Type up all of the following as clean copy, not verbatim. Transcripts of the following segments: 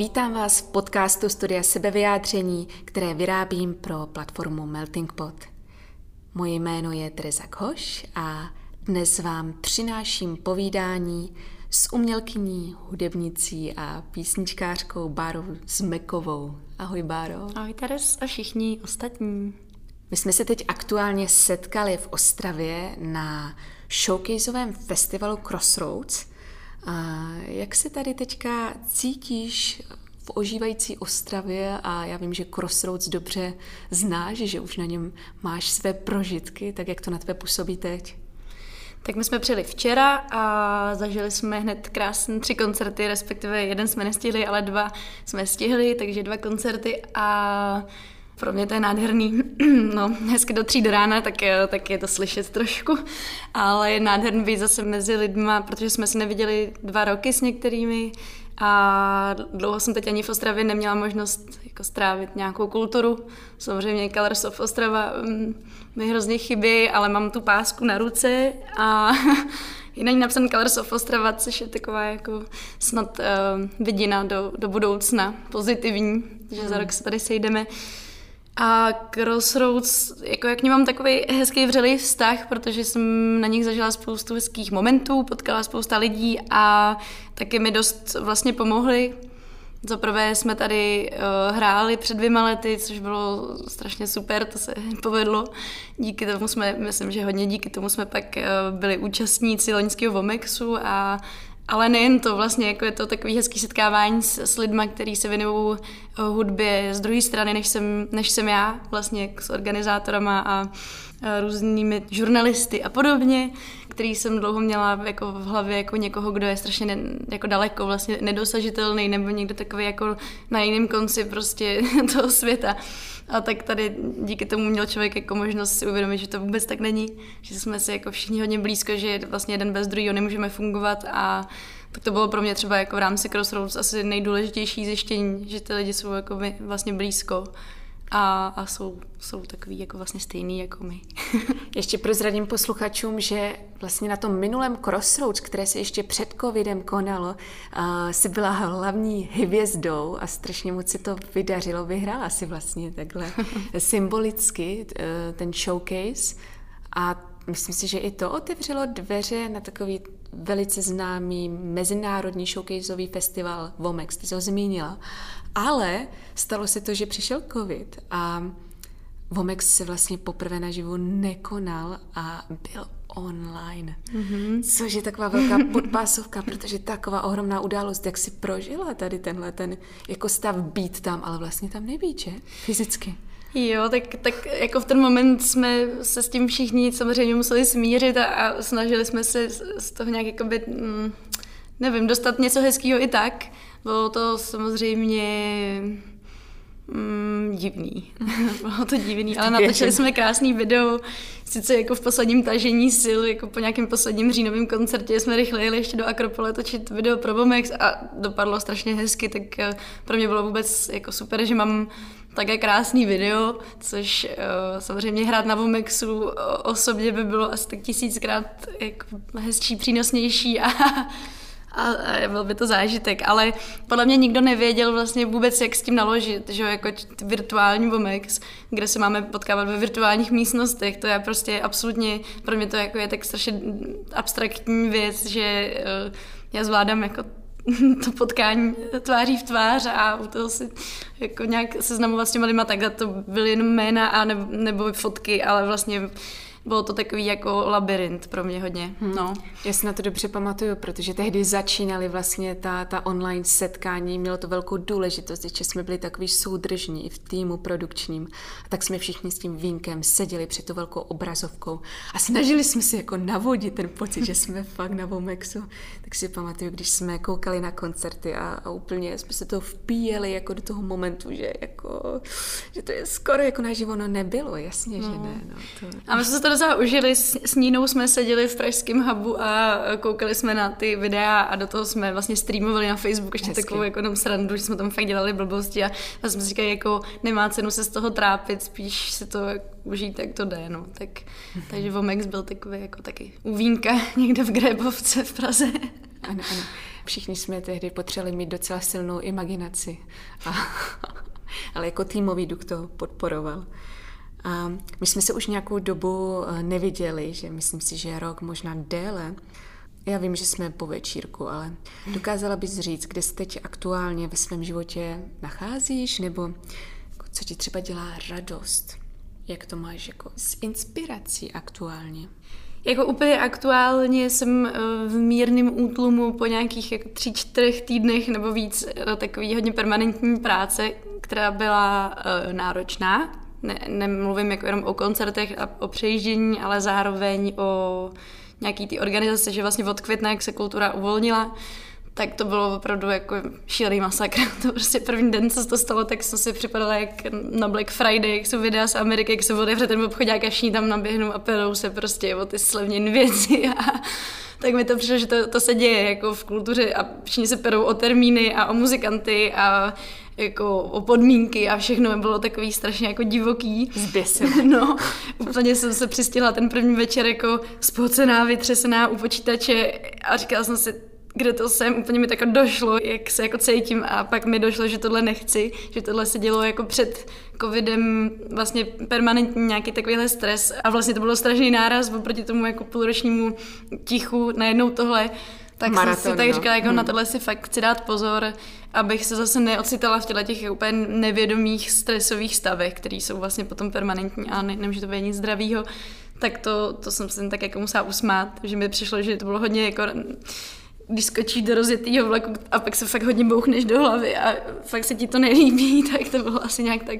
Vítám vás v podcastu Studia sebevyjádření, které vyrábím pro platformu Melting Pot. Moje jméno je Tereza Koš a dnes vám přináším povídání s umělkyní, hudebnicí a písničkářkou Bárou Zmekovou. Ahoj Báro. Ahoj Teres a všichni ostatní. My jsme se teď aktuálně setkali v Ostravě na showcaseovém festivalu Crossroads. A jak se tady teďka cítíš v ožívající Ostravě? A já vím, že Crossroads dobře znáš, že už na něm máš své prožitky, tak jak to na tebe působí teď? Tak my jsme přijeli včera a zažili jsme hned krásné 3 koncerty, respektive jeden jsme nestihli, ale 2 jsme stihli, takže 2 koncerty a pro mě to je nádherný, no hezky do 3 do rána, tak je to slyšet trošku, ale je nádherný být zase mezi lidma, protože jsme se neviděli 2 roky s některými a dlouho jsem teď ani v Ostravě neměla možnost jako strávit nějakou kulturu. Samozřejmě Colors of Ostrava mi hrozně chybí, ale mám tu pásku na ruce a je na ní napsaný Colors of Ostrava, což je taková jako snad vidina do budoucna, pozitivní, že za rok se tady sejdeme. A Crossroads, jako jak k ní mám takový hezký vřelý vztah, protože jsem na nich zažila spoustu hezkých momentů, potkala spousta lidí a taky mi dost vlastně pomohly. Zaprvé jsme tady hráli před 2 lety, což bylo strašně super, to se povedlo. Díky tomu jsme, myslím, že hodně díky tomu jsme pak byli účastníci loňského WOMEXu a ale nejen to, vlastně jako je to takový hezký setkávání s lidma, který se věnují hudbě z druhé strany, než jsem já, vlastně s organizátorama a různými žurnalisty a podobně, který jsem dlouho měla jako v hlavě jako někoho, kdo je strašně jako daleko, vlastně nedosažitelný, nebo někdo takový jako na jiném konci prostě toho světa. A tak tady díky tomu měl člověk jako možnost si uvědomit, že to vůbec tak není, že jsme si jako všichni hodně blízko, že vlastně jeden bez druhého nemůžeme fungovat a tak to bylo pro mě třeba jako v rámci Crossroads asi nejdůležitější zjištění, že ty lidi jsou jako my vlastně blízko a jsou takový jako vlastně stejný jako my. Ještě prozradím posluchačům, že vlastně na tom minulém Crossroads, které se ještě před covidem konalo, si byla hlavní hvězdou a strašně moc se to vydařilo. Vyhrála si vlastně takhle symbolicky ten showcase a myslím si, že i to otevřelo dveře na takový velice známý mezinárodní showcaseový festival WOMEX, ty jsi ho zmínila. Ale stalo se to, že přišel covid a WOMEX se vlastně poprvé naživu nekonal a byl online. Mm-hmm. Což je taková velká podpásovka, protože taková ohromná událost, jak si prožila tady tenhle ten jako stav být tam, ale vlastně tam nebýt, že? Fyzicky. Jo, tak jako v ten moment jsme se s tím všichni samozřejmě museli smířit a snažili jsme se z toho nějak jakoby, nevím, dostat něco hezkýho i tak. Bylo to samozřejmě divný. Bylo to divný, ale natočili jsme krásný video, sice jako v posledním tažení sil, jako po nějakém posledním říjnovém koncertě jsme rychle jeli ještě do Akropole točit video pro WOMEX a dopadlo strašně hezky, tak pro mě bylo vůbec jako super, že mám také krásný video, což samozřejmě hrát na WOMEXu osobně by bylo asi tak 1000krát jako hezčí, přínosnější a byl by to zážitek, ale podle mě nikdo nevěděl vlastně vůbec, jak s tím naložit, že jako virtuální WOMEX, kde se máme potkávat ve virtuálních místnostech, to je prostě absolutně, pro mě to jako je tak strašně abstraktní věc, že já zvládám jako to potkání tváří v tvář a u toho si jako nějak seznamovat s těma lidma, tak to byly jenom jména a nebo fotky, ale vlastně bylo to takový jako labirint pro mě hodně. No. Já si na to dobře pamatuju, protože tehdy začínaly vlastně ta online setkání, mělo to velkou důležitost, že jsme byli takový soudržní v týmu produkčním. A tak jsme všichni s tím vínkem seděli před tu velkou obrazovkou a snažili jsme si jako navodit ten pocit, že jsme fakt na WOMEXu. Tak si pamatuju, když jsme koukali na koncerty a úplně jsme se to vpíjeli jako do toho momentu, že to je skoro jako naživo, no nebylo, jasně, no. Že ne. No, to... A my jsme se to docela užili, s Nínou jsme seděli v pražském hubu a koukali jsme na ty videa a do toho jsme vlastně streamovali na Facebook ještě hezky. Takovou jako srandu, že jsme tam fakt dělali blbosti a jsme si říkali, jako nemá cenu se z toho trápit, spíš se to užít, jak to jde, no. Takže WOMEX byl takový jako taky u vínka někde v Grébovce v Praze. Ano, ano. Všichni jsme tehdy potřebovali mít docela silnou imaginaci. Ale jako týmový duch to podporoval. A my jsme se už nějakou dobu neviděli, že myslím si, že rok, možná déle. Já vím, že jsme po večírku, ale dokázala bys říct, kde se teď aktuálně ve svém životě nacházíš, nebo co ti třeba dělá radost? Jak to máš jako s inspirací aktuálně? Jako úplně aktuálně jsem v mírném útlumu po nějakých 3-4 týdnech nebo víc takový hodně permanentní práce, která byla náročná. Nemluvím jako jenom o koncertech a o přejíždění, ale zároveň o nějaký ty organizace, že vlastně od května, jak se kultura uvolnila, tak to bylo opravdu jako šílený masakr. To prostě první den, co se to stalo, tak jsem si připadala jak na Black Friday, jak jsou videa z Ameriky, jak se odevře ten obchodák a všichni tam naběhnou a perou se prostě o ty slevněné věci. A tak mi to přišlo, že to se děje jako v kultuře a všichni se perou o termíny a o muzikanty a jako o podmínky a všechno bylo takový strašně jako divoký. Zběsil. No, úplně jsem se přistihla ten první večer jako spocená, vytřesená u počítače a říkala jsem si, kde to jsem, úplně mi tak došlo, jak se jako cítím a pak mi došlo, že tohle nechci, že tohle se dělo jako před covidem vlastně permanentní nějaký takovýhle stres a vlastně to bylo strašný náraz oproti tomu jako půlročnímu tichu, najednou tohle. Tak maraton, jsem si tak říkala, jako na tohle si fakt chci dát pozor, abych se zase neocitala v těchto těch úplně nevědomých stresových stavech, které jsou vlastně potom permanentní a nemůže to být nic zdravýho. Tak to jsem se tak jako musela usmát, že mi přišlo, že to bylo hodně jako, když skočíš do rozjetýho vlaku a pak se fakt hodně bouchneš do hlavy a fakt se ti to nelíbí, tak to bylo asi nějak tak.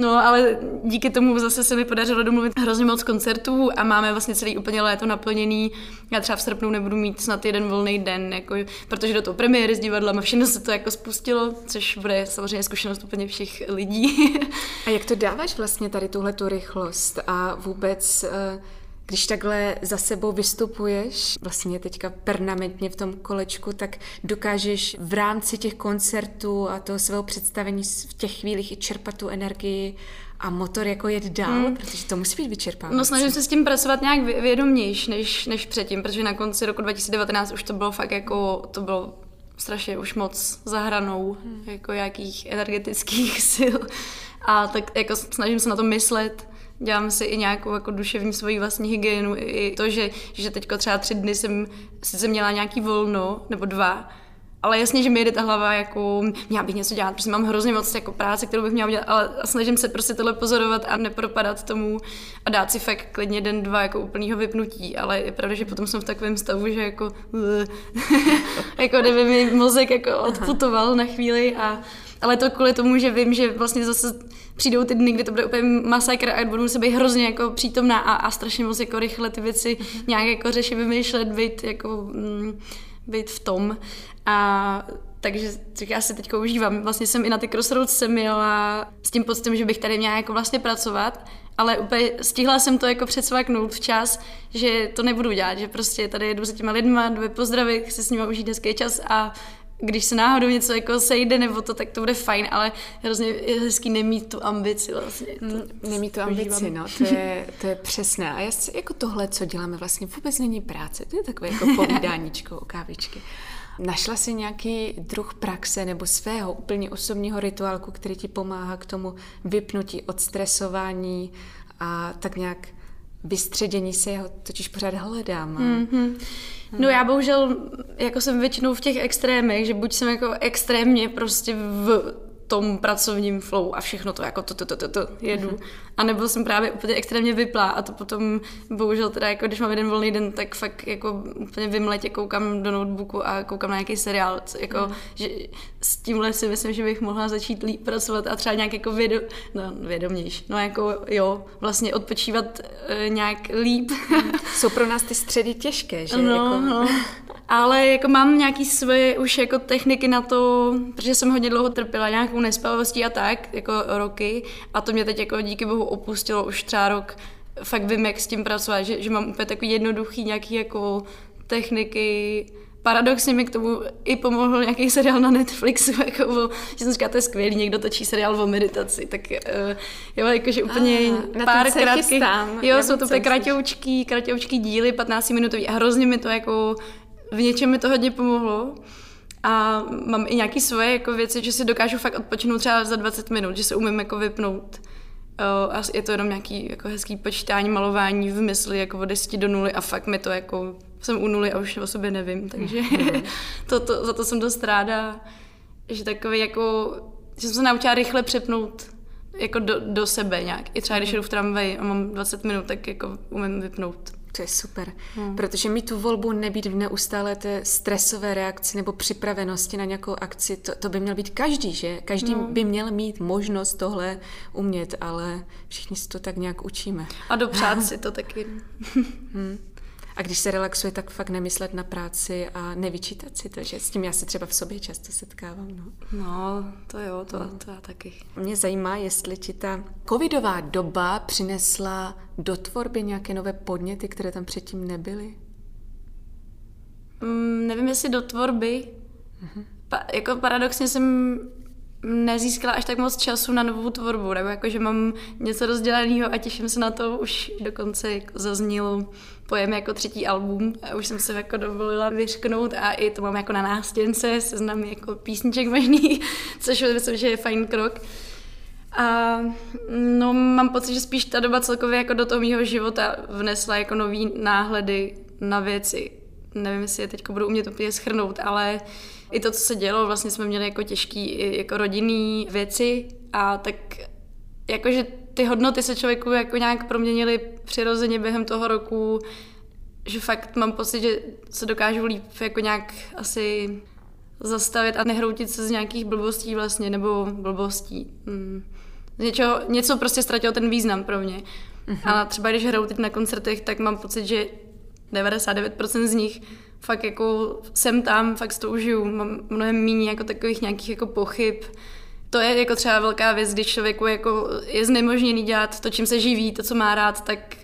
No, ale díky tomu zase se mi podařilo domluvit hrozně moc koncertů a máme vlastně celý úplně léto naplněný. Já třeba v srpnu nebudu mít snad jeden volný den, jako, protože do toho premiéry s divadlem všechno se to jako spustilo, což bude samozřejmě zkušenost úplně všech lidí. A jak to dáváš vlastně tady tuhletu rychlost a vůbec, když takhle za sebou vystupuješ, vlastně teďka permanentně v tom kolečku, tak dokážeš v rámci těch koncertů a toho svého představení v těch chvílích i čerpat tu energii a motor jako jet dál, protože to musí být vyčerpávající. No, snažím se s tím pracovat nějak vědomější než předtím, protože na konci roku 2019 už to bylo fakt jako, to bylo strašně už moc za hranou, jako jakých energetických sil. A tak jako snažím se na to myslet. Dělám si i nějakou jako duševní svoji vlastní hygienu, i to, že teď třeba 3 dny jsem sice měla nějaký volno, nebo 2, ale jasně, že mi jede ta hlava, jako měla bych něco dělat, protože mám hrozně moc jako práce, kterou bych měla udělat, ale snažím se prostě tohle pozorovat a nepropadat tomu a dát si fakt klidně 1-2 jako úplnýho vypnutí, ale je pravda, že potom jsem v takovém stavu, že jako jako kdyby mi mozek jako odputoval na chvíli a ale to kvůli tomu, že vím, že vlastně zase přijdou ty dny, kdy to bude úplně masakr a budu se být hrozně jako přítomná a strašně moc jako rychle ty věci nějak jako řešit, vymýšlet, být v tom. A takže já si teď užívám. Vlastně jsem i na ty Crossroads jsem jela s tím pocitem, že bych tady měla jako vlastně pracovat, ale úplně stihla jsem to jako předsvaknout včas, že to nebudu dělat, že prostě tady jedu za těma lidma, jdu je pozdravit, chci s nima užít hezký čas a když se náhodou něco jako sejde nebo to, tak to bude fajn, ale hrozně je hezký nemít tu ambici vlastně. Nemít tu ambici, no, to je přesné. A jako tohle, co děláme vlastně, vůbec není práce, to je takové jako povídáníčko o kávičky. Našla jsi nějaký druh praxe nebo svého úplně osobního rituálku, který ti pomáhá k tomu vypnutí, odstresování a tak nějak vystředění se, jeho totiž pořád hledám. No já bohužel jako jsem většinou v těch extrémech, že buď jsem jako extrémně prostě v tom pracovním flow a všechno to jako to jedu. A nebo jsem právě úplně extrémně vyplá a to potom bohužel teda jako když mám jeden volný den, tak fakt jako úplně vymletě koukám do notebooku a koukám na nějaký seriál, jako že s tímhle si myslím, že bych mohla začít líp pracovat a třeba nějak jako vědomější. No jako jo, vlastně odpočívat nějak líp. Jsou pro nás ty středy těžké, že? No. Ale jako mám nějaký svoje už jako techniky na to, protože jsem hodně dlouho trpěla nějakou nespavostí a tak, jako roky. A to mě teď jako díky bohu opustilo už třeba rok. Fakt vím, jak s tím pracovat, že mám úplně takový jednoduchý nějaký jako techniky. Paradoxně mi k tomu i pomohl nějaký seriál na Netflixu, jako, že jsem říkala, to je skvělý, někdo točí seriál o meditaci, tak jo, jakože úplně pár krátkých, jo, já jsou to kratoučký díly, 15 minutový a hrozně mi to jako v něčem mi to hodně pomohlo. A mám i nějaké svoje jako věci, že si dokážu fakt odpočinout třeba za 20 minut, že se umím jako vypnout. A je to jenom nějaký jako hezký počítání, malování v mysli jako od 10 do 0 a fakt mi to jako, jsem u nuly a už o sobě nevím, takže to, za to jsem dost ráda, že takový jako, že jsem se naučila rychle přepnout jako do sebe nějak. I třeba když jdu v tramvaji a mám 20 minut, tak jako umím vypnout. To je super, protože mít tu volbu nebýt v neustálé té stresové reakci nebo připravenosti na nějakou akci, to by měl být každý, že? Každý by měl mít možnost tohle umět, ale všichni si to tak nějak učíme. A dopřát si to taky. A když se relaxuje, tak fakt nemyslet na práci a nevyčítat si to, že s tím já se třeba v sobě často setkávám. No to jo, to já taky. Mě zajímá, jestli ti ta covidová doba přinesla do tvorby nějaké nové podněty, které tam předtím nebyly? Nevím, jestli do tvorby. Jako paradoxně jsem nezískala až tak moc času na novou tvorbu, nebo jako, že mám něco rozdělaného a těším se na to, už dokonce jako zaznělo pojem jako 3. album a už jsem se jako dovolila vyřknout a i to mám jako na nástěnce, seznam jako písniček možný, což myslím, že je fajn krok. A no, mám pocit, že spíš ta doba celkově jako do toho mýho života vnesla jako nový náhledy na věci. Nevím, jestli je teď budu umět úplně shrnout, ale i to, co se dělo, vlastně jsme měli jako těžký jako rodinný věci a tak jakože ty hodnoty se člověku jako nějak proměnily přirozeně během toho roku, že fakt mám pocit, že se dokážu líp jako nějak asi zastavit a nehroutit se z nějakých blbostí vlastně, nebo blbostí. Něco prostě ztratilo ten význam pro mě. A třeba když hraju teď na koncertech, tak mám pocit, že 99% z nich fakt jako jsem tam, fakt si to užiju, mám mnohem míň jako takových nějakých jako pochyb. To je jako třeba velká věc, když člověku jako je znemožněný dělat to, čím se živí, to, co má rád, tak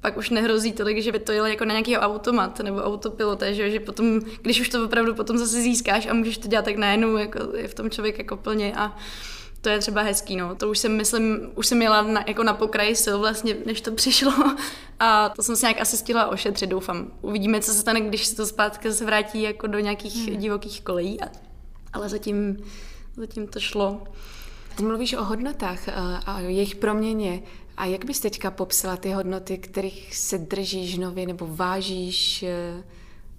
pak už nehrozí tolik, že by to jelo jako na nějaký automat nebo autopilota, že potom, když už to opravdu potom zase získáš a můžeš to dělat, tak najednou jako je v tom člověk jako plně a to je třeba hezký, no. To už jsem, myslím, jela jako na pokraji sil vlastně, než to přišlo a to jsem se nějak asi stihla ošetřit, doufám. Uvidíme, co se stane, když se to zpátky vrátí jako do nějakých divokých kolejí, ale zatím to šlo. Ty mluvíš o hodnotách a o jejich proměně a jak bys teďka popsala ty hodnoty, kterých se držíš nově nebo vážíš,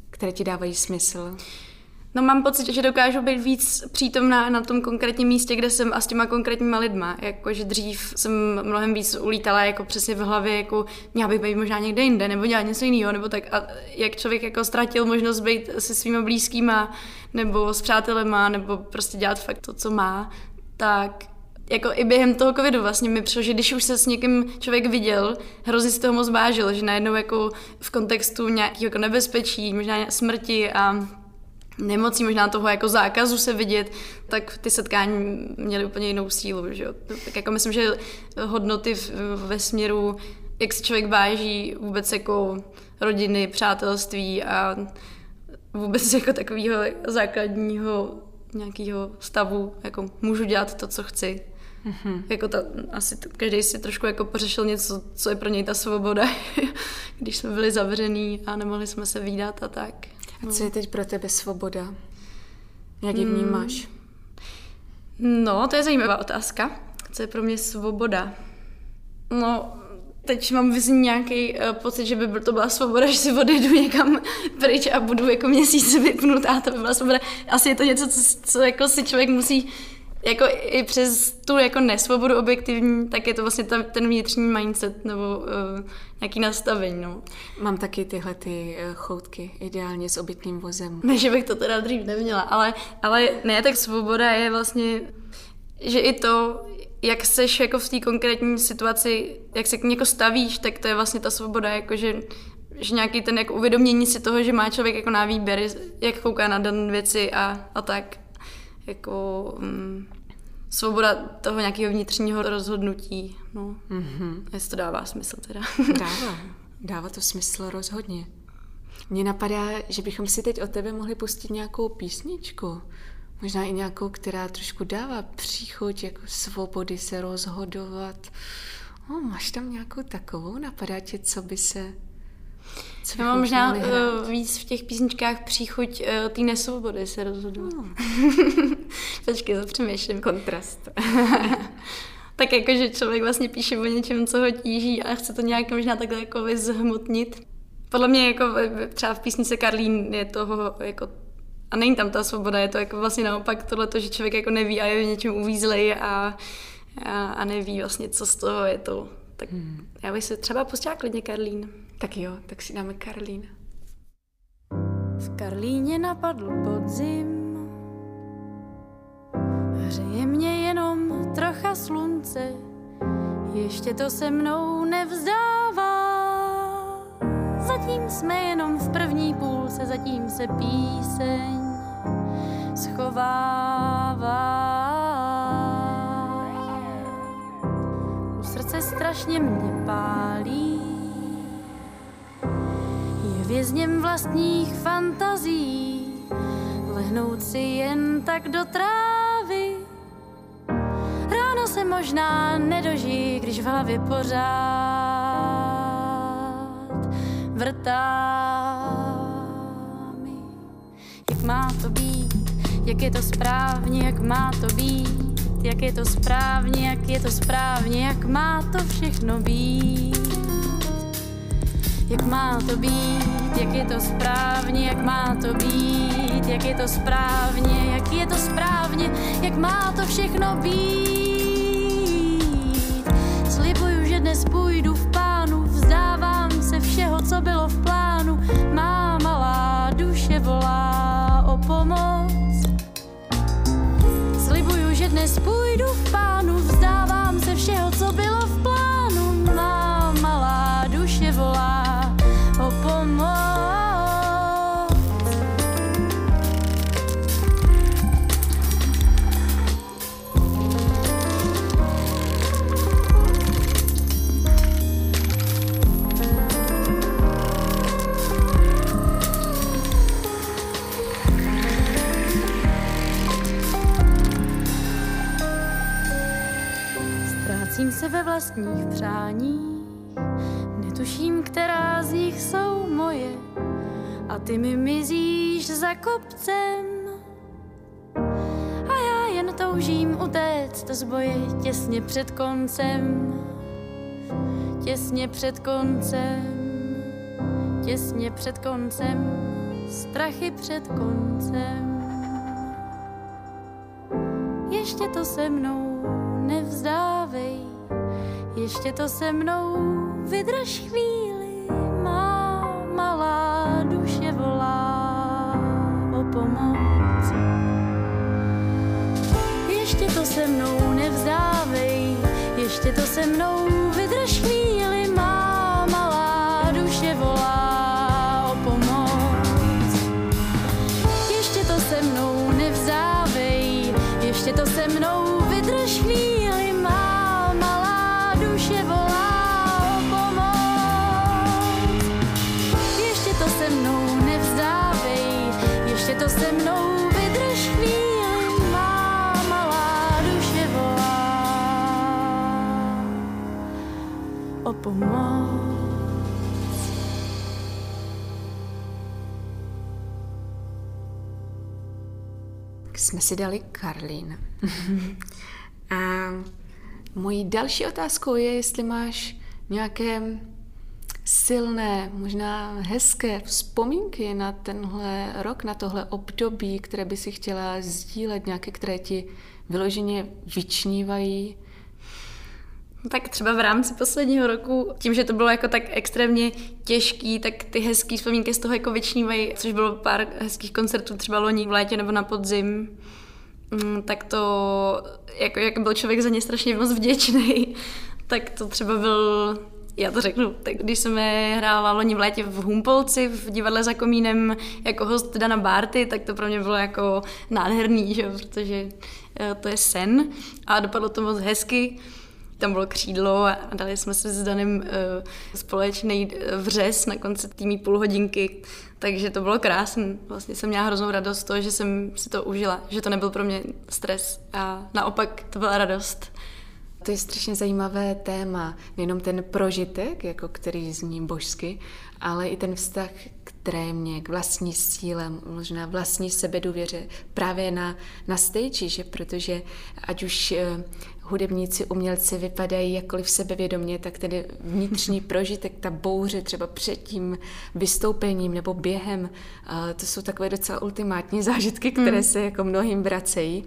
které ti dávají smysl? No, mám pocit, že dokážu být víc přítomná na tom konkrétním místě, kde jsem a s těma konkrétníma lidma. Jakože dřív jsem mnohem víc ulítala jako přesně v hlavě, jako měla bych být možná někde jinde, nebo dělat něco jiného, nebo tak. A jak člověk jako ztratil možnost být se svýma blízkýma, nebo s přátelema, nebo prostě dělat fakt to, co má, tak jako i během toho covidu vlastně mi přišlo, že když už se s někým člověk viděl, hrozně si toho moc vážil, že najednou jako v kontextu nějakého jako nebezpečí, možná smrti a nemocí, možná toho jako zákazu se vidět, tak ty setkání měly úplně jinou sílu, že jo. Tak jako myslím, že hodnoty ve směru, jak se člověk váží vůbec jako rodiny, přátelství a vůbec jako takového základního nějakého stavu, jako můžu dělat to, co chci. Jako asi každý si trošku jako pořešil něco, co je pro něj ta svoboda, když jsme byli zavřený a nemohli jsme se vídat a tak. A co je teď pro tebe svoboda? Jak ji vnímáš? No, to je zajímavá otázka. Co je pro mě svoboda? No, teď mám nějaký pocit, že by to byla svoboda, že si odjedu někam pryč a budu jako měsíc vypnutá. To by byla svoboda. Asi je to něco, co jako si člověk musí jako i přes tu jako nesvobodu objektivní, tak je to vlastně ten vnitřní mindset nebo nějaký nastavení. No. Mám taky tyhle ty choutky, ideálně s obytným vozem. Ne, že bych to teda dřív neměla, ale ne, tak svoboda je vlastně, že i to, jak seš jako v té konkrétní situaci, jak se k někomu stavíš, tak to je vlastně ta svoboda, jakože že nějaký ten jako uvědomění si toho, že má člověk jako na výběr, jak kouká na dané věci a tak. Jako svoboda toho nějakého vnitřního rozhodnutí, no. Jestli to dává smysl teda. Dává to smysl rozhodně. Mně napadá, že bychom si teď od tebe mohli pustit nějakou písničku, možná i nějakou, která trošku dává příchuť jako svobody se rozhodovat. Máš tam nějakou takovou? Napadá tě, co by se... Já mám možná víc v těch písničkách příchuť té nesvobody se rozhodnu. No. Počkej, zapřemýšlím. Kontrast. Tak jako, že člověk vlastně píše o něčem, co ho tíží a chce to nějak možná takhle jako zhmotnit. Podle mě jako třeba v písnice Karlín je toho jako a není tam ta svoboda, je to jako vlastně naopak tohleto, že člověk jako neví a je v něčem uvízlej a neví vlastně, co z toho je to. Tak já bych se třeba pustila klidně Karlín. Tak jo, tak si dáme Karlín. V Karlíně napadl podzim, hřeje mě jenom trocha slunce, ještě to se mnou nevzdává. Zatím jsme jenom v první půlce, zatím se píseň schovává. U srdce strašně mě pálí, je vězněm vlastních fantazí, lehnout si jen tak do trávy. Ráno se možná nedožije, když v hlavě pořád vrtámi. Jak má to být, jak je to správně, jak má to být, jak je to správně, jak je to správně, jak má to všechno být. Jak má to být, jak je to správně, jak má to být, jak je to správně, jak je to správně, jak má to všechno být. Slibuju, že dnes půjdu v pánu, vzdávám se všeho, co bylo v plánu. Má malá duše volá o pomoc. Slibuju, že dnes půjdu v pánu, vzdávám se všeho, co bylo v plánu. Má malá duše volá o pomoc. Ztrácím se ve vlastních přáních, netuším, která z nich jsou moje, a ty mi mizíš za kopcem. A já jen toužím utéct z boje těsně před koncem, těsně před koncem, těsně před koncem, strachy před koncem. Ještě to se mnou nevzdávej, ještě to se mnou vydrž chvíli, má malá duše volá o pomoc. Ještě to se mnou nevzdávej, ještě to se mnou vydrž chvíli, má malá duše volá o pomoc. Ještě to se mnou nevzdávej, ještě to se mnou vydrž chvíli. To se mnou vydrž chvíli, má malá duše volá o pomoc. Jsme si dali Karlín. A mojí další otázkou je, jestli máš nějaké silné, možná hezké vzpomínky na tenhle rok, na tohle období, které by si chtěla sdílet, nějaké, které ti vyloženě vyčnívají? Tak třeba v rámci posledního roku, tím, že to bylo jako tak extrémně těžký, tak ty hezký vzpomínky z toho jako vyčnívají, což bylo pár hezkých koncertů, třeba loni v létě nebo na podzim. Tak to, jak byl člověk za ně strašně moc vděčný, tak to třeba byl... Já to řeknu, tak když jsme hrála loni v létě v Humpolci v divadle Za komínem jako host Dana Bárty, tak to pro mě bylo jako nádherný, že? Protože to je sen a dopadlo to moc hezky. Tam bylo křídlo a dali jsme se s Danem společný vřez na konci týmí půlhodinky, takže to bylo krásné. Vlastně jsem měla hroznou radost toho, že jsem si to užila, že to nebyl pro mě stres a naopak to byla radost. To je strašně zajímavé téma, nejenom ten prožitek, jako který zní božsky, ale i ten vztah k trémě, k vlastní síle, možná vlastní sebedůvěře právě na stage, že protože ať už hudebníci, umělci vypadají jakkoliv sebevědomě, tak tedy vnitřní prožitek, ta bouře třeba před tím vystoupením nebo během, to jsou takové docela ultimátní zážitky, které se jako mnohým vracejí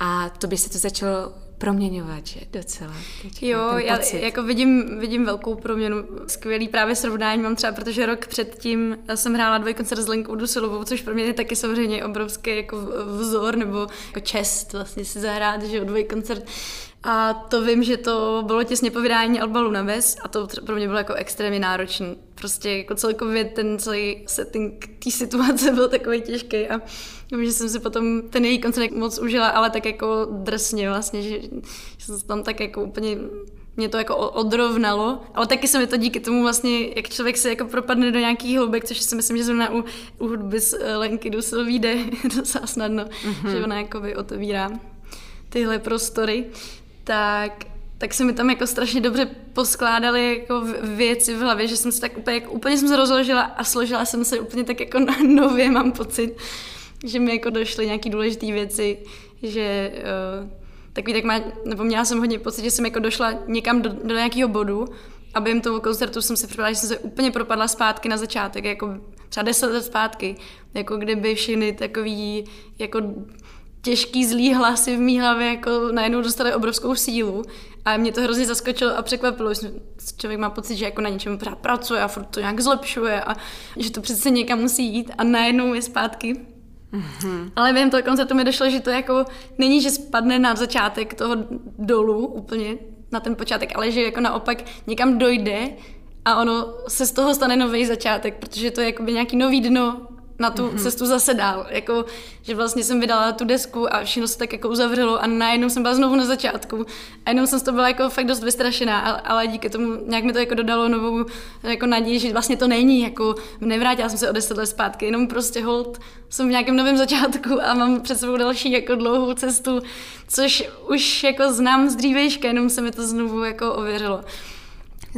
a to by se to začalo proměňovat, že docela. Teďka, jo, já jako vidím velkou proměnu. Skvělý právě srovnání mám třeba, protože rok předtím jsem hrála dvojkoncert s Lenkou Dusilovou, což pro mě je taky samozřejmě obrovský jako vzor nebo jako čest vlastně si zahrát, že dvojkoncert. A to vím, že to bylo těsně po vydání Od Balu Naves a to pro mě bylo jako extrémně náročný. Prostě jako celkově ten celý setting té situace byl takový těžký a vím, že jsem si potom ten její koncert moc užila, ale tak jako drsně vlastně, že jsem tam tak jako úplně, mě to jako odrovnalo, ale taky se mi to díky tomu vlastně, jak člověk se jako propadne do nějakých hloubek, což si myslím, že zrovna u hudby z Lenky Dusilový jde docela snadno, že ona jakoby otevírá tyhle prostory. Tak se mi tam jako strašně dobře poskládaly jako věci v hlavě, že jsem se tak úplně jsem se rozložila a složila jsem se úplně tak jako nově, mám pocit, že mi jako došly nějaký důležité věci, že nebo měla jsem hodně pocit, že jsem jako došla někam do nějakého bodu a během toho koncertu jsem si připadala, že jsem se úplně propadla zpátky na začátek, jako třeba 10 let zpátky, jako kdyby všechny takový jako těžký zlý hlasy v mý hlavě jako najednou dostaly obrovskou sílu a mě to hrozně zaskočilo a překvapilo, že člověk má pocit, že jako na něčem pracuje a furt to nějak zlepšuje a že to přece někam musí jít a najednou je zpátky. Mm-hmm. Ale během toho koncertu mi došlo, že to jako není, že spadne na začátek toho dolů úplně na ten počátek, ale že jako naopak někam dojde a ono se z toho stane nový začátek, protože to je jakoby nějaký nový dno na tu cestu zase dál, jako, že vlastně jsem vydala tu desku a všechno se tak jako uzavřelo a najednou jsem byla znovu na začátku a jenom jsem z toho byla jako fakt dost vystrašená, ale díky tomu nějak mi to jako dodalo novou jako naději, že vlastně to není, jako nevrátila jsem se o 10 let zpátky, jenom prostě holt jsem v nějakém novém začátku a mám před sebou další jako dlouhou cestu, což už jako znám z dřívejška, jenom se mi to znovu jako ověřilo.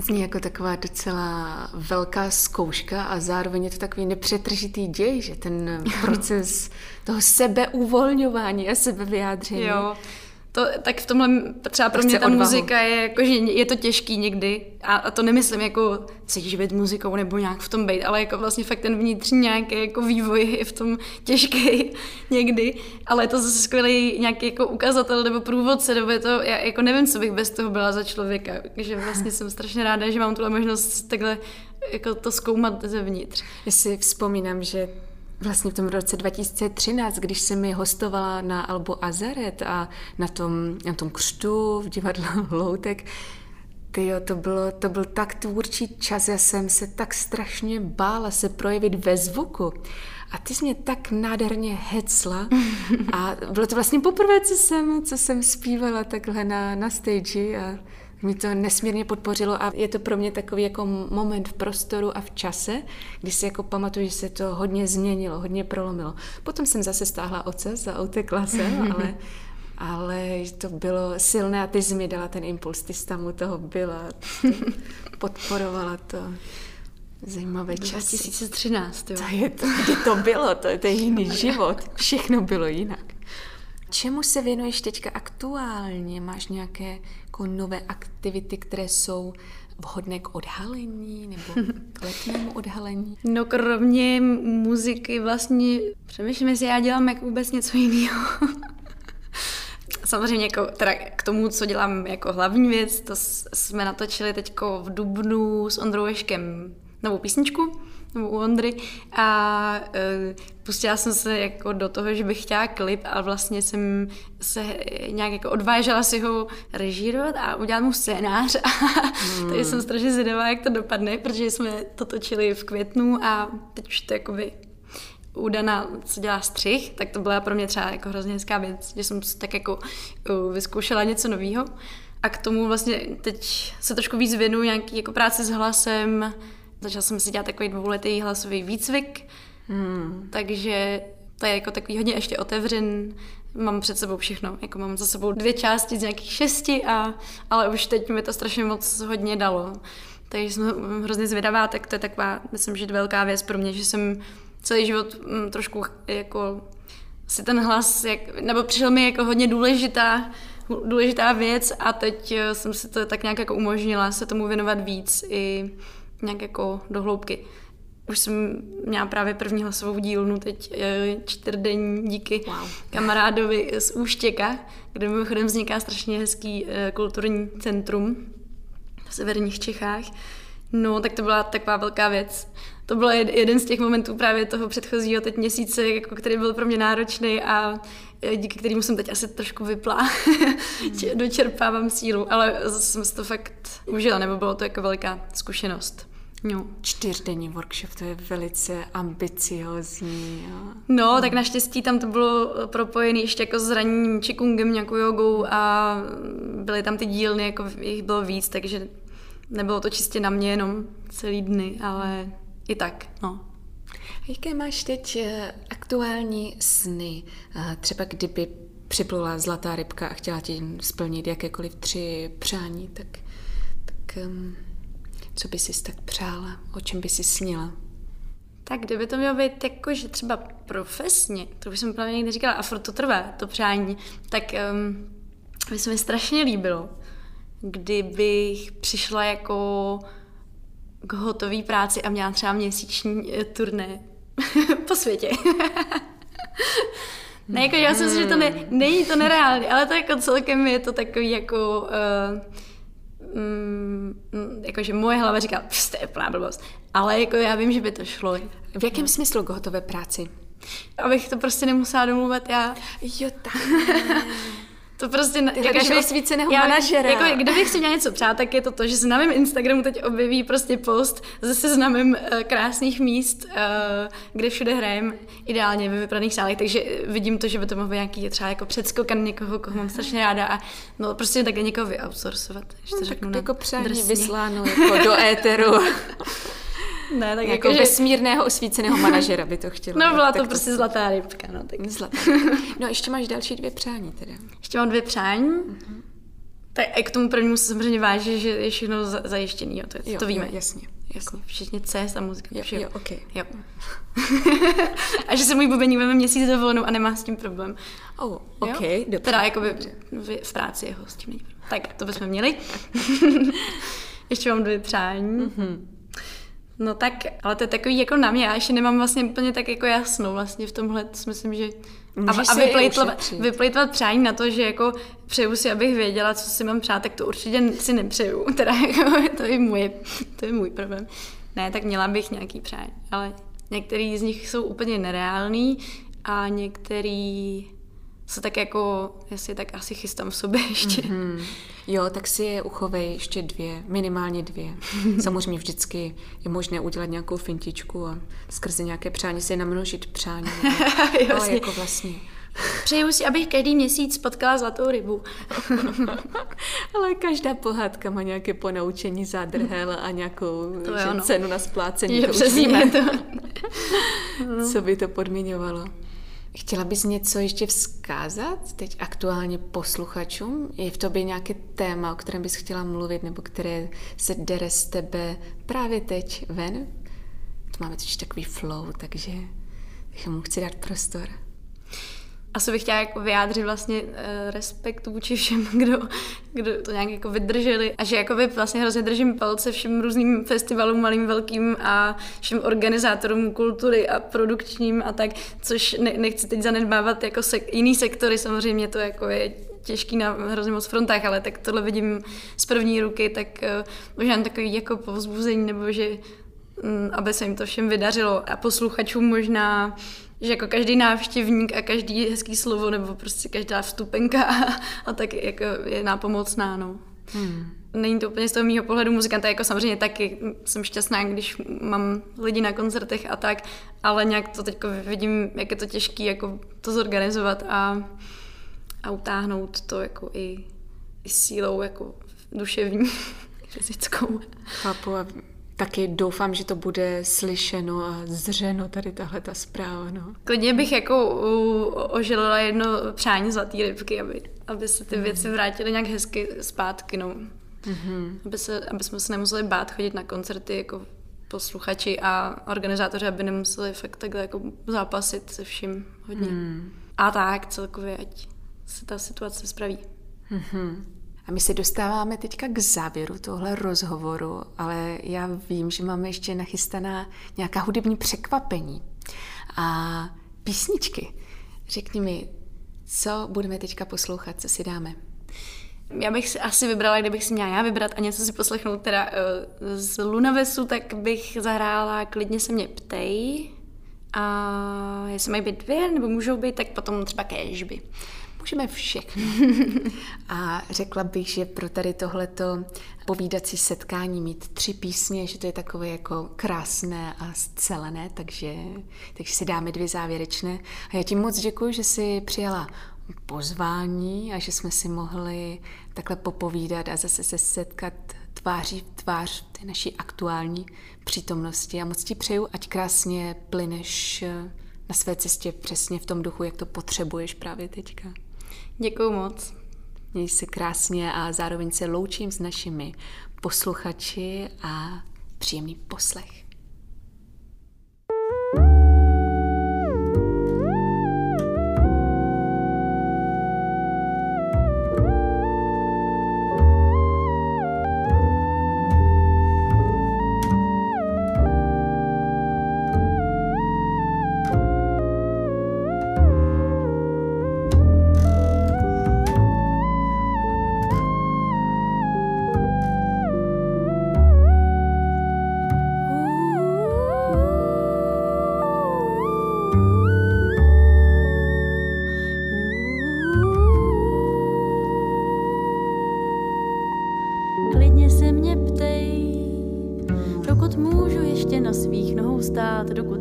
Zní jako taková docela velká zkouška a zároveň je to takový nepřetržitý děj, že ten proces toho sebeuvolňování a sebevyjádření. Jo, to, tak v tomhle třeba pro mě ta muzika je, jako, že je to těžký někdy a to nemyslím jako se živit muzikou nebo nějak v tom bejt, ale jako vlastně fakt ten vnitřní nějaký jako vývoj je v tom těžký někdy, ale je to zase skvělý nějaký jako ukazatel nebo průvodce, nebo je to, já jako nevím, co bych bez toho byla za člověka, takže vlastně jsem strašně ráda, že mám tuhle možnost takhle jako to zkoumat zevnitř. Já si vzpomínám, že vlastně v tom roce 2013, když jsem mi hostovala na albu Azaret a na tom křtu v divadle Loutek, tyjo, to byl tak tvůrčí čas, já jsem se tak strašně bála se projevit ve zvuku. A ty jsi mě tak nádherně hecla a bylo to vlastně poprvé, co jsem zpívala takhle na stage a mě to nesmírně podpořilo a je to pro mě takový jako moment v prostoru a v čase, kdy si jako pamatuju, že se to hodně změnilo, hodně prolomilo. Potom jsem zase stáhla oces a utekla jsem, ale to bylo silné a ty jsi mi dala ten impuls, ty jsi tam u toho byla, podporovala to. Zajímavé časy. 2013, jo. Kdy to bylo, to je jiný život, všechno bylo jinak. Čemu se věnuješ teďka aktuálně? Máš nějaké jako nové aktivity, které jsou vhodné k odhalení nebo k letnému odhalení? No kromě muziky vlastně přemýšlím, jestli já dělám jako vůbec něco jiného. Samozřejmě jako, teda k tomu, co dělám jako hlavní věc, to jsme natočili teďko v dubnu s Ondrou Ješkem novou písničku, nebo u Ondry a pustila jsem se jako do toho, že bych chtěla klip, ale vlastně jsem se nějak jako odvážela si ho režírovat a udělat mu scénář. Takže jsem strašně zvědavá, jak to dopadne, protože jsme to točili v květnu a teď už to jakoby u Dana, co dělá střih, tak to byla pro mě třeba jako hrozně hezká věc, že jsem tak jako vyzkoušela něco nového. A k tomu vlastně teď se trošku víc věnuju nějaký jako práci s hlasem. Začala jsem si dělat takový 2letý hlasový výcvik, takže to je jako takový hodně ještě otevřen. Mám před sebou všechno, jako mám za sebou 2 části z nějakých 6, ale už teď mi to strašně moc hodně dalo. Takže jsem hrozně zvědavá, tak to je taková, myslím, že velká věc pro mě, že jsem celý život trošku jako si ten hlas, nebo přišel mi jako hodně důležitá věc a teď jsem si to tak nějak jako umožnila se tomu věnovat víc i nějak jako do hloubky. Už jsem měla právě první hlasovou dílnu teď 4denní díky kamarádovi z Úštěka, kde mimochodem vzniká strašně hezký kulturní centrum v severních Čechách. No, tak to byla taková velká věc. To byl jeden z těch momentů právě toho předchozího teď měsíce, jako který byl pro mě náročný a díky kterému jsem teď asi trošku vyplá. Dočerpávám sílu, ale jsem si to fakt užila, nebo bylo to jako velká zkušenost. No. 4denní workshop, to je velice ambiciozní. No, tak naštěstí tam to bylo propojené ještě jako s raním čikungem, nějakou jogou a byly tam ty dílny, jako jich bylo víc, takže nebylo to čistě na mě jenom celý dny, ale i tak, no. A jaké máš teď aktuální sny? Třeba kdyby připlula zlatá rybka a chtěla ti splnit jakékoliv 3 přání, tak co by jsi tak přála? O čem by jsi snila? Tak kdyby to mělo být jako, že třeba profesně, to už jsem právě někde říkala, a furt to trvá, to přání, tak by se mi strašně líbilo, kdybych přišla jako k hotové práci a měla třeba měsíční turné po světě. Ne, jako já si myslím, že to není to nereálně, ale to jako celkem je to takový jako... jakože moje hlava říká, to je plná blbost, ale jako já vím, že by to šlo. V jakém smyslu k hotové práci? Abych to prostě nemusela domluvat, já... Jo, tak... To prostě jakože osvíceného manažera. Jako kdybych si měla něco přát, tak je to to, že se na mém Instagramu teď objeví prostě post se seznamem krásných míst, kde všude hrajem, ideálně ve vybraných sálech, takže vidím to, že by to mohlo nějaký třeba jako předskokan někoho, koho mám strašně ráda a no prostě takhle někoho vyoutsourcovat. No, tak to jako přání vysláno jako do éteru. Ne, tak jako vesmírného osvíceného manažera by to chtělo. No byla to prostě zlatá rybka. No, tak. Zlatá rybka. No ještě máš další 2 přání teda. Ještě mám 2 přání. Uh-huh. Tak i k tomu prvnímu se samozřejmě váží, že je všechno zajištěný. Jo, to víme. Jo, jasně. Všichni cest a muzika. Jo, okay. Jo. A že se můj bubeník veme měsíc dovolenou a nemá s tím problém. Oh, ok, dobře. Teda jakoby v práci jeho s tím není problém. Tak to bychom měli. Ještě mám 2 přání. Uh-huh. No tak, ale to je takový jako na mě, já ještě nemám vlastně úplně tak jako jasnou vlastně v tomhle, myslím, že... A vyplejtovat přání na to, že jako přeju si, abych věděla, co si mám přát, tak to určitě si nepřeju, teda jako to je můj problém. Ne, tak měla bych nějaký přání, ale některý z nich jsou úplně nereální a některý se tak jako, jestli tak asi chystám v sobě ještě. Mm-hmm. Jo, tak si je uchovej ještě 2, minimálně 2. Samozřejmě vždycky je možné udělat nějakou fintičku a skrze nějaké přání si namnožit přání. Ale jako vlastně... Přeju si, abych každý měsíc potkala zlatou rybu. Ale každá pohádka má nějaké ponaučení, zádrhel a nějakou cenu na splácení. To už víme. Co by to podmiňovalo? Chtěla bys něco ještě vzkázat teď aktuálně posluchačům? Je v tobě nějaké téma, o kterém bys chtěla mluvit, nebo které se dere z tebe právě teď ven? To máme totiž takový flow, takže mu chci dát prostor. Asi bych chtěla jako vyjádřit vlastně respekt vůči všem, kdo to nějak jako vydrželi a že jako vlastně hrozně držím palce všem různým festivalům malým, velkým a všem organizátorům kultury a produkčním a tak, což nechci teď zanedbávat jako jiný sektory, samozřejmě to jako je těžký na hrozně moc frontách, ale tak tohle vidím z první ruky, tak možná takový jako povzbuzení, nebo že aby se jim to všem vydařilo a posluchačům možná, že jako každý návštěvník a každý hezký slovo nebo prostě každá vstupenka a tak jako je nápomocná, no. Není to úplně z toho mýho pohledu muzikanta, jako samozřejmě taky jsem šťastná, když mám lidi na koncertech a tak, ale nějak to teď vidím, jak je to těžké jako to zorganizovat a utáhnout to jako i sílou jako duševní, fyzickou. Chápu a taky doufám, že to bude slyšeno a zřeno tady tahle ta zpráva. No. Klidně bych jako ožilila jedno přání zlatý rybky, aby se ty věci vrátily nějak hezky zpátky. No. Mm-hmm. Aby jsme se nemuseli bát chodit na koncerty jako posluchači a organizátoři, aby nemuseli fakt takhle jako zápasit se vším hodně. Mm. A tak celkově, ať se ta situace spraví. Mm-hmm. A my se dostáváme teďka k závěru tohle rozhovoru, ale já vím, že máme ještě nachystaná nějaká hudební překvapení a písničky. Řekni mi, co budeme teďka poslouchat, co si dáme? Já bych si asi vybrala, kdybych si měla já vybrat a něco si poslechnout teda z Lunavesu, tak bych zahrála Klidně se mě ptej. A jestli mají být dvě, nebo můžou být, tak potom třeba kéžby. Můžeme všechno. A řekla bych, že pro tady tohleto povídací setkání mít 3 písně, že to je takové jako krásné a scelené, takže si dáme 2 závěrečné. A já ti moc děkuji, že jsi přijala pozvání a že jsme si mohli takhle popovídat a zase se setkat tváří v tvář té naší aktuální přítomnosti. A moc ti přeju, ať krásně plyneš na své cestě přesně v tom duchu, jak to potřebuješ právě teďka. Děkuju moc. Měj se krásně a zároveň se loučím s našimi posluchači a příjemný poslech.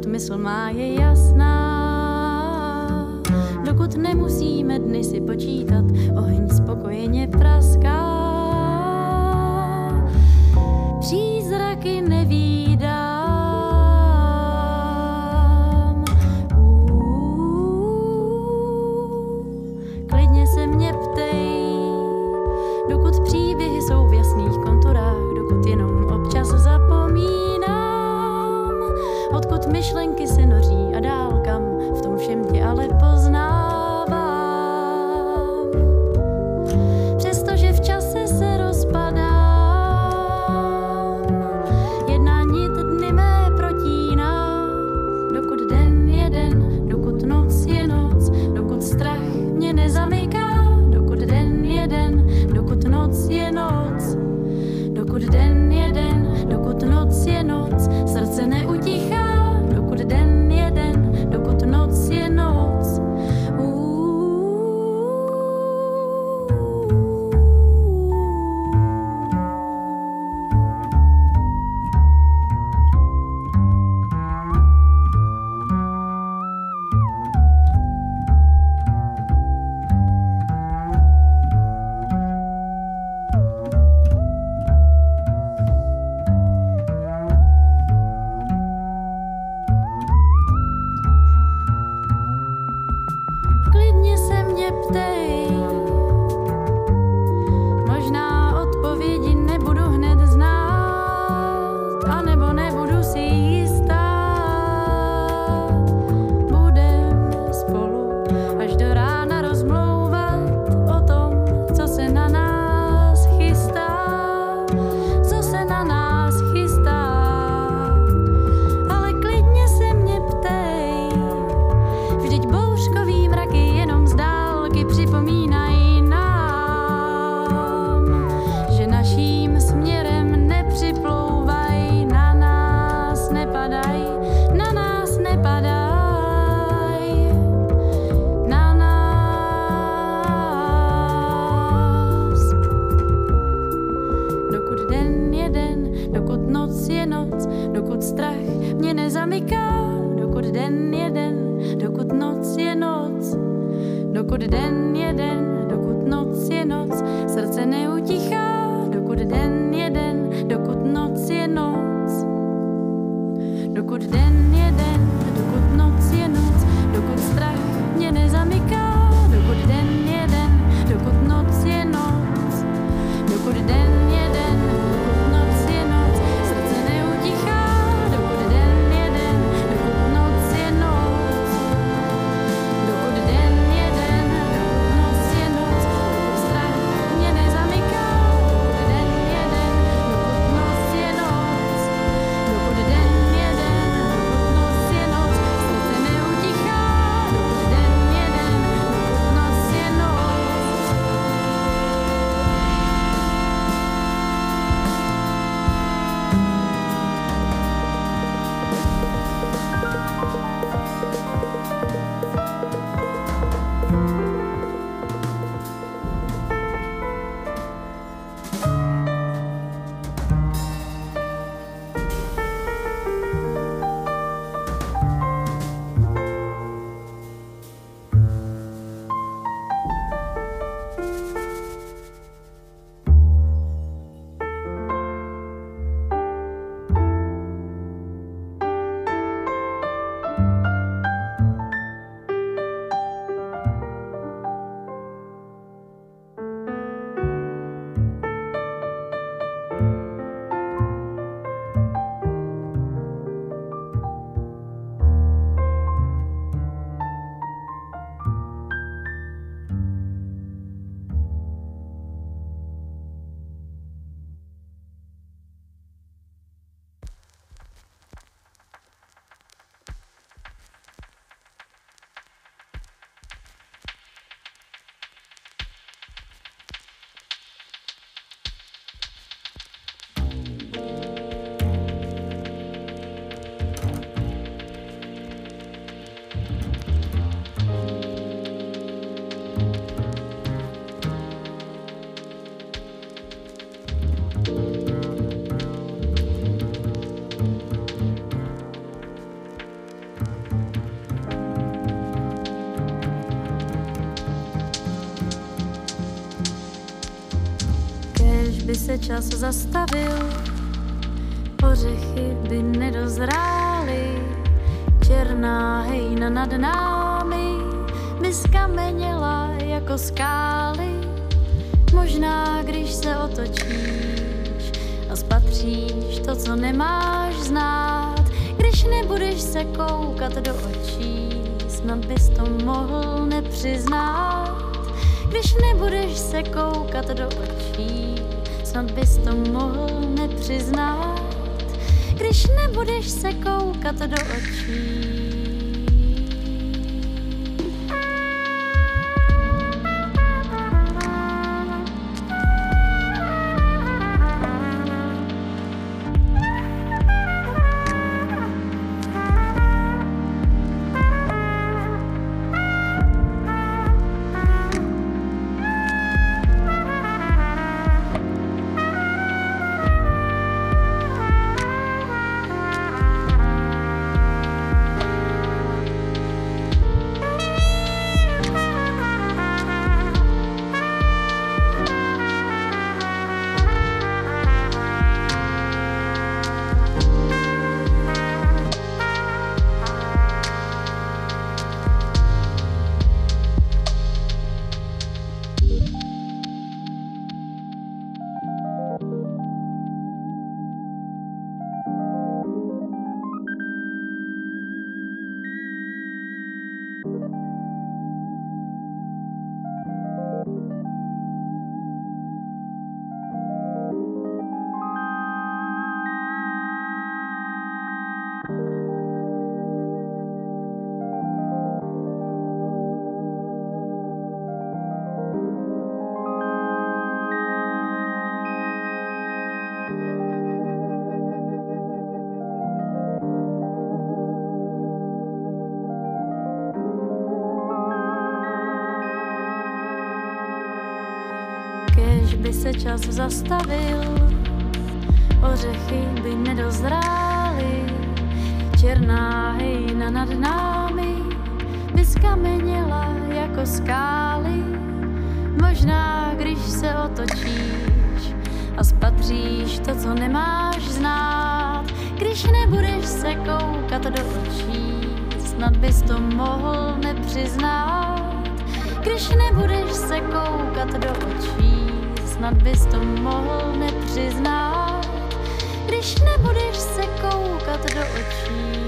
Mysl má je jasná, dokud nemusíme dny si počítat, oheň spokojeně praská. Přízraky nevídám, klidně se mě ptej, dokud příběhy jsou v jasných konturách, dokud jenom občas zapomínám. Odkud myšlenky se noří a dál kam, v tom všem tě ale poznávám. Přestože v čase se rozpadám, jedna nit dny mé protíná. Dokud den je den, dokud noc je noc, dokud strach mě nezamyká. Dokud den je den, dokud noc je noc, dokud den je den, dokud noc je noc, srdce neutichá. Den je den, dokud noc je noc. Srdce neutichá, dokud den je den, dokud noc je noc. Dokud den je den, dokud noc je noc, dokud strach mě nezamyká. Dokud den je den, dokud noc je noc, dokud den je den, dokud noc je noc, srdce neutichá. Dokud den je den, dokud noc je noc, dokud den je den, dokud noc je noc, dokud strach mě nezamyká. Dokud den je den, dokud noc je noc, dokud den je den, dokud noc je noc, srdce neutichá. Dokud den je den, dokud noc je noc. Kéž by se čas zastavil, ořechy by nedozrály, černá hejna nad námi by skameněla jako skály. Možná, když se otočíš a spatříš to, co nemáš znát, když nebudeš se koukat do očí, snad bys to mohl nepřiznat. Když nebudeš se koukat do očí, snad bys to mohl nepřiznat. Když nebudeš se koukat do očí. Když by se čas zastavil, ořechy by nedozrály, černá hejna nad námi by skameněla jako skály. Možná, když se otočíš a spatříš to, co nemáš znát, když nebudeš se koukat dívat do očí, snad bys to mohl nepřiznat. Když nebudeš se koukat do očí, snad bys to mohl nepřiznat. Když nebudeš se koukat do očí.